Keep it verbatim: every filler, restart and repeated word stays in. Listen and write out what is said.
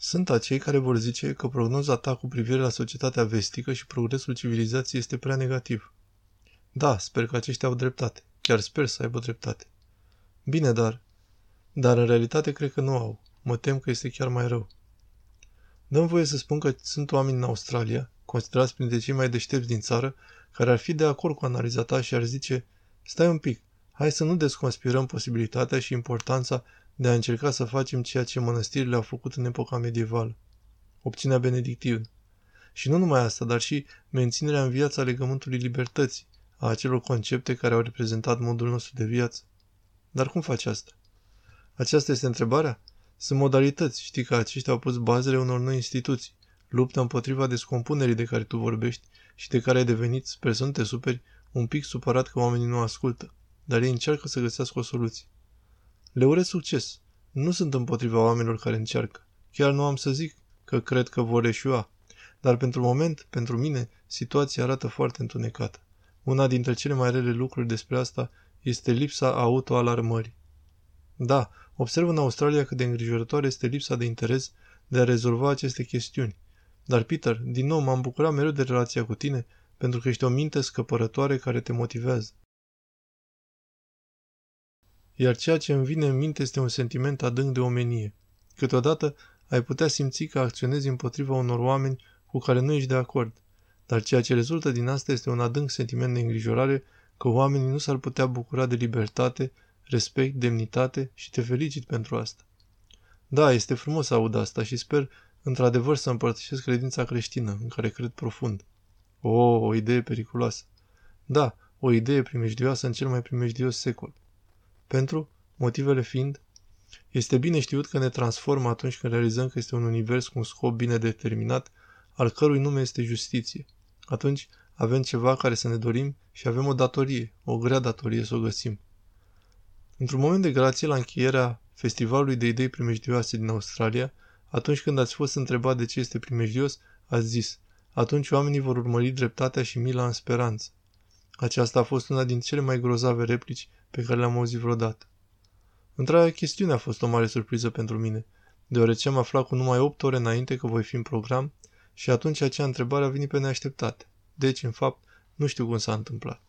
Sunt acei care vor zice că prognoza ta cu privire la societatea vestică și progresul civilizației este prea negativ. Da, sper că aceștia au dreptate. Chiar sper să aibă dreptate. Bine, dar... Dar în realitate cred că nu au. Mă tem că este chiar mai rău. Dăm voie să spun că sunt oameni în Australia, considerați printre cei mai deștepți din țară, care ar fi de acord cu analiza ta și ar zice, stai un pic, hai să nu desconspirăm posibilitatea și importanța de a încerca să facem ceea ce mănăstirile au făcut în epoca medievală, opțiunea benedictină. Și nu numai asta, dar și menținerea în viață a legământului libertății, a acelor concepte care au reprezentat modul nostru de viață. Dar cum faci asta? Aceasta este întrebarea? Sunt modalități, știi că aceștia au pus bazele unor noi instituții, luptă împotriva descompunerii de care tu vorbești și de care ai devenit, sper să nu te superi, un pic supărat că oamenii nu ascultă, dar ei încearcă să găsească o soluție. Le urez succes. Nu sunt împotriva oamenilor care încearcă. Chiar nu am să zic că cred că vor eșua. Dar pentru moment, pentru mine, situația arată foarte întunecată. Una dintre cele mai rele lucruri despre asta este lipsa autoalarmării. Da, observ în Australia cât de îngrijorătoare este lipsa de interes de a rezolva aceste chestiuni. Dar, Peter, din nou m-am bucurat mereu de relația cu tine, pentru că ești o minte scăpărătoare care te motivează. Iar ceea ce îmi vine în minte este un sentiment adânc de omenie. Câteodată ai putea simți că acționezi împotriva unor oameni cu care nu ești de acord, dar ceea ce rezultă din asta este un adânc sentiment de îngrijorare că oamenii nu s-ar putea bucura de libertate, respect, demnitate și te felicit pentru asta. Da, este frumos să aud asta și sper într-adevăr să împărtășesc credința creștină, în care cred profund. O, oh, o idee periculoasă. Da, o idee primejdioasă în cel mai primejdios secol. Pentru, motivele fiind, este bine știut că ne transformă atunci când realizăm că este un univers cu un scop bine determinat, al cărui nume este justiție. Atunci avem ceva care să ne dorim și avem o datorie, o grea datorie să o găsim. Într-un moment de grație la încheierea Festivalului de Idei Primejdioase din Australia, atunci când ați fost întrebat de ce este primejdios, ați zis, atunci oamenii vor urmări dreptatea și mila în speranță. Aceasta a fost una din cele mai grozave replici pe care le-am auzit vreodată. Întreaga chestiune a fost o mare surpriză pentru mine, deoarece am aflat cu numai opt ore înainte că voi fi în program și atunci acea întrebare a venit pe neașteptate. Deci, în fapt, nu știu cum s-a întâmplat.